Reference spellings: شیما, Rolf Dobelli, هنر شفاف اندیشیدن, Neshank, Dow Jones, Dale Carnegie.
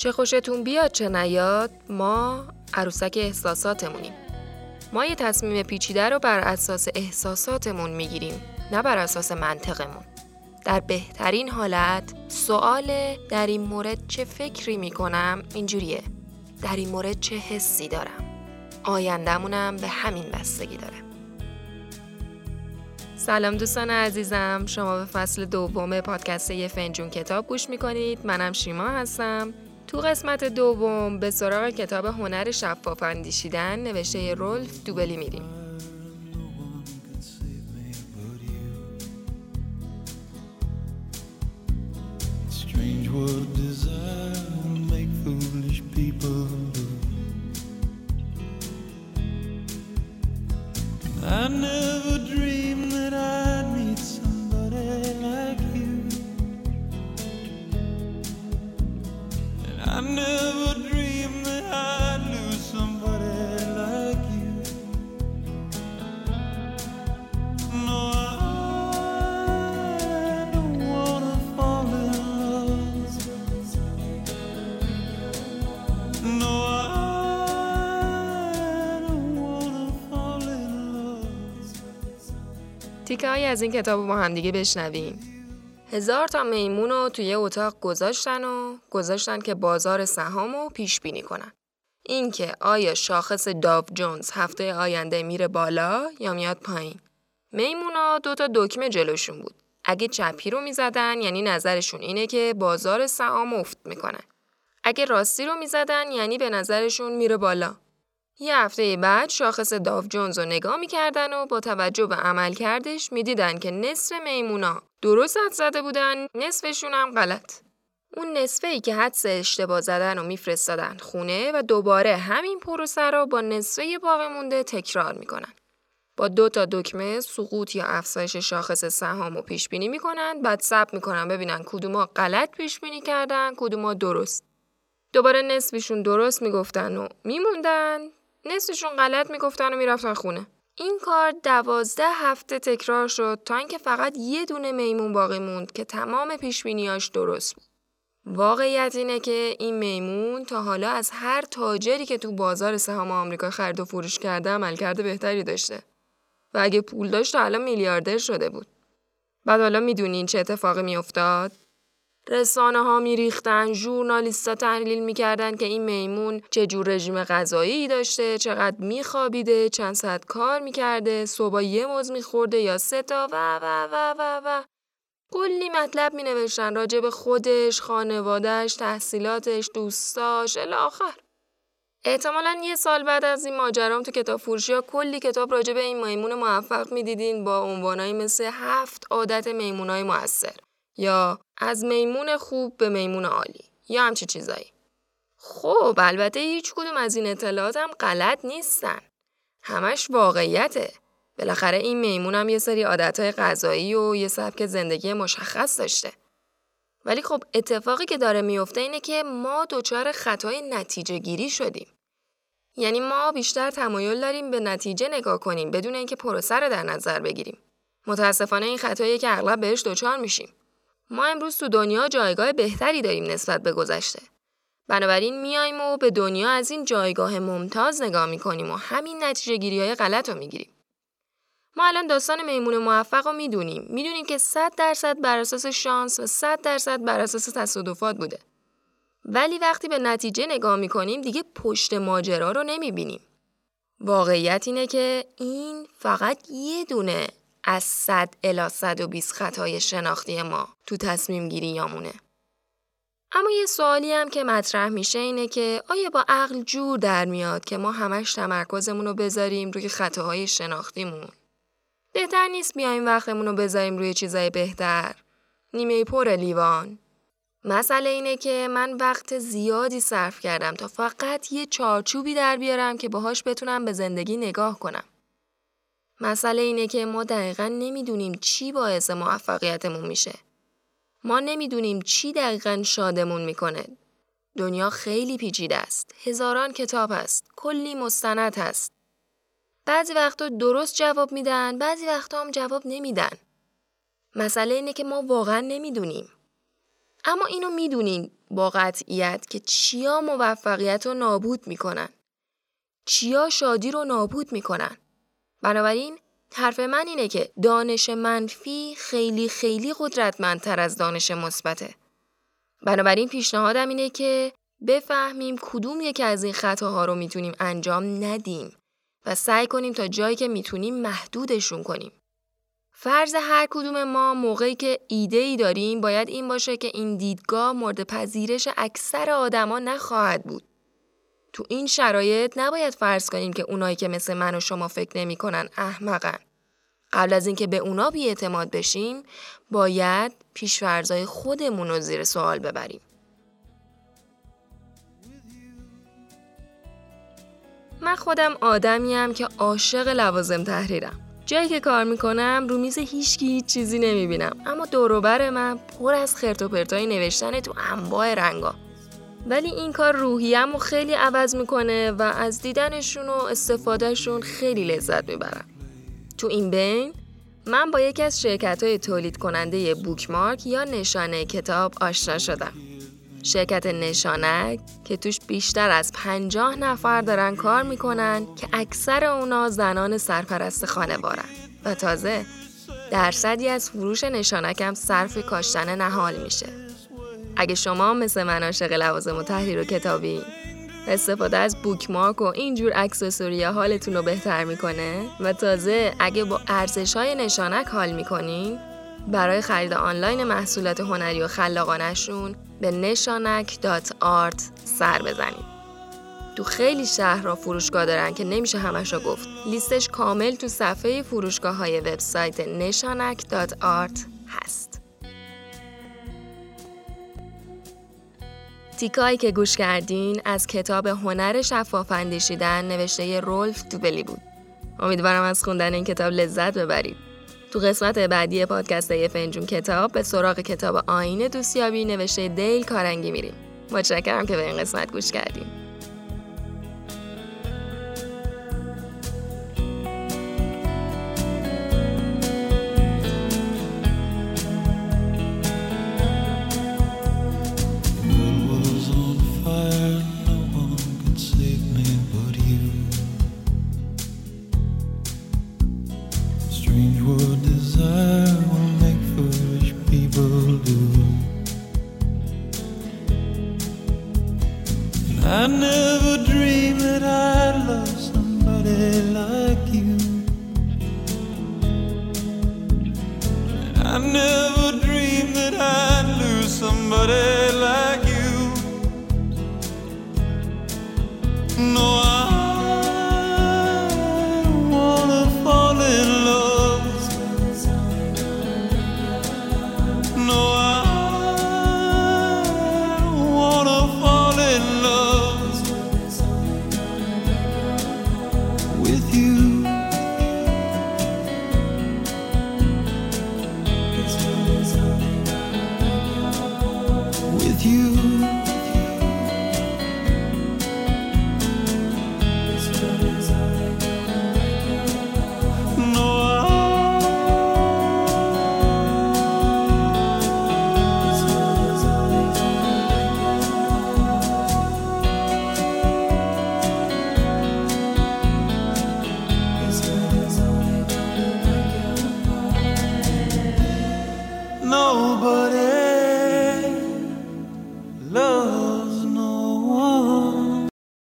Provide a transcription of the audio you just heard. چه خوشتون بیاد چه نیاد، ما عروسک احساساتمونیم. ما یه تصمیم پیچیده رو بر اساس احساساتمون میگیریم، نه بر اساس منطقمون. در بهترین حالت سوال در این مورد چه فکری میکنم اینجوریه، در این مورد چه حسی دارم، آینده‌مونم به همین بستگی داره. سلام دوستان عزیزم، شما به فصل دوم پادکست یه فنجون کتاب گوش میکنید. منم شیما هستم. تو قسمت دوم به سراغ کتاب هنر شفاف اندیشیدن نوشته رولف دوبلی میریم. تیکه‌ای از این کتاب رو با هم دیگه بشنویم. 1000 تا میمون رو توی اتاق گذاشتن که بازار سهام رو پیش بینی کنن. این که آیا شاخص داو جونز هفته آینده میره بالا یا میاد پایین. میمونا 2 تا دکمه جلوشون بود. اگه چپی رو میزدن یعنی نظرشون اینه که بازار سهام افت میکنه. اگه راستی رو میزدن یعنی به نظرشون میره بالا. یه هفته بعد شاخص داو جونز رو نگاه می‌کردن و با توجه به عملکردش می‌دیدن که نصف میمونا درست حدس زده بودن، نصفشون هم غلط. اون نصفی که حدس اشتباه زدن رو می‌فرستادن خونه و دوباره همین پروسه رو با نصفه باقی مونده تکرار می‌کنن. با 2 تا دکمه سقوط یا افزایش شاخص سهام رو پیش بینی می‌کنن، بعد ثبت می‌کنن ببینن کدوم‌ها غلط پیش بینی کردن، کدوم‌ها درست. دوباره نصفشون درست می‌گفتن و می‌موندن، نصفشون غلط میگفتن و میرفتن خونه. این کار 12 هفته تکرار شد تا اینکه فقط یه دونه میمون باقی موند که تمام پیشبینیاش درست بود. واقعیت اینه که این میمون تا حالا از هر تاجری که تو بازار سهام آمریکا خرید و فروش کرده عملکرد بهتری داشته و اگه پول داشت تا الان میلیاردر شده بود. بعد حالا میدونین چه اتفاقی میافتاد؟ رسانه‌ها می‌ریختن، ژورنالیست‌ها تحلیل می‌کردن که این میمون چه جور رژیم غذایی داشته، چقدر می‌خوابیده، چند ساعت کار می‌کرده، صبح یه موز می‌خورده یا 3 تا و و و و و کلی مطلب می‌نوشتن راجع به خودش، خانواده‌اش، تحصیلاتش، دوستاش الی آخر. احتمالاً یه سال بعد از این ماجرام تو کتاب فروشی‌ها کلی کتاب راجع به این میمون موفق می‌دیدین با عنوانایی مثل 7 عادت میمونای مؤثر یا از میمون خوب به میمون عالی یا همچی چیزایی. خب البته هیچ کدوم از این اطلاعات هم غلط نیستن. همش واقعیته. بالاخره این میمون هم یه سری عادتهای غذایی و یه سبک زندگی مشخص داشته. ولی خب اتفاقی که داره میفته اینه که ما دچار خطای نتیجه گیری شدیم. یعنی ما بیشتر تمایل داریم به نتیجه نگاه کنیم بدون اینکه پروسه رو در نظر بگیریم. متاسفانه این خطاییه که اغلب بهش دچار میشیم. ما امروز تو دنیا جایگاه بهتری داریم نسبت به گذشته. بنابراین میایم و به دنیا از این جایگاه ممتاز نگاه میکنیم و همین نتیجه گیری های غلط رو میگیریم. ما الان داستان میمون موفق رو میدونیم. میدونیم که 100% بر اساس شانس و 100% بر اساس تصادفات بوده. ولی وقتی به نتیجه نگاه میکنیم دیگه پشت ماجرا رو نمیبینیم. واقعیت اینه که این فقط یه دونه از 100 الی 120 خطای شناختی ما تو تصمیم گیری یامونه. اما یه سوالی هم که مطرح میشه اینه که آیا با عقل جور در میاد که ما همش تمرکزمون رو بذاریم روی خطاهای شناختیمون؟ بهتر نیست بیایم وقتمون رو بذاریم روی چیزای بهتر؟ نیمه پر لیوان. مسئله اینه که من وقت زیادی صرف کردم تا فقط یه چارچوبی در بیارم که باهاش بتونم به زندگی نگاه کنم. مسئله اینه که ما دقیقاً نمیدونیم چی باعث موفقیتمون میشه. ما نمیدونیم چی دقیقاً شادمون میکنه. دنیا خیلی پیچیده است. 1000 کتاب هست. کلی مستند هست. بعضی وقتا درست جواب میدن، بعضی وقتا هم جواب نمیدن. مسئله اینه که ما واقعاً نمیدونیم. اما اینو میدونین با قطعیت که چیا موفقیت رو نابود میکنن، چیا شادی رو نابود میکنن. بنابراین حرف من اینه که دانش منفی خیلی خیلی قدرتمندتر از دانش مثبته. بنابراین پیشنهادم اینه که بفهمیم کدوم یکی از این خطاها رو میتونیم انجام ندیم و سعی کنیم تا جایی که میتونیم محدودشون کنیم. فرض هر کدوم ما موقعی که ایده‌ای داریم باید این باشه که این دیدگاه مورد پذیرش اکثر آدما نخواهد بود. تو این شرایط نباید فرض کنیم که اونایی که مثل من و شما فکر نمی‌کنن احمقن. قبل از اینکه به اونا بی‌اعتماد بشیم، باید پیش‌فرض‌های خودمون رو زیر سوال ببریم. من خودم آدمیم که عاشق لوازم تحریرم. جایی که کار میکنم رو میز هیچ چیزی نمیبینم، اما دور و بر من پر از خرت و پرتای نوشتن تو انواع رنگا. ولی این کار روحیه‌مو خیلی عوض میکنه و از دیدنشون و استفادهشون خیلی لذت میبرم. تو این بین من با یکی از شرکت‌های تولید کننده بوکمارک یا نشانه کتاب آشنا شدم. شرکت نشانک که توش بیشتر از 50 نفر دارن کار میکنن که اکثر اونا زنان سرپرست خانوارن و تازه درصدی از فروش نشانک هم صرف کاشتن نهال میشه. اگه شما مثل من عاشق لوازم و تحریر و کتابی، استفاده از بوکمارک و اینجور اکسسوریا حالتون رو بهتر میکنه و تازه اگه با ارزش‌های نشانک حال میکنین، برای خرید آنلاین محصولات هنری و خلاقانه‌شون به neshank.art سر بزنید. تو خیلی شهرها فروشگاه دارن که نمیشه همش رو گفت. لیستش کامل تو صفحه فروشگاه‌های وبسایت neshank.art هست. تیکایی که گوش کردین از کتاب هنر شفاف اندیشیدن نوشته رولف دوبلی بود. امیدوارم از خوندن این کتاب لذت ببرید. تو قسمت بعدی پادکست یه فنجون کتاب به سراغ کتاب آینه دوستیابی نوشته دیل کارنگی میریم. متشکرم که به این قسمت گوش کردیم. I never dreamed that I'd love somebody like you. I never dreamed that I'd lose somebody like you. No, I don't wanna fall in love. No, I don't wanna fall in love. Nobody loves